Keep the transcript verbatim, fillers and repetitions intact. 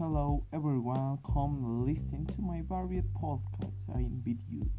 Hello everyone, come listen to my varied podcasts. I invite you.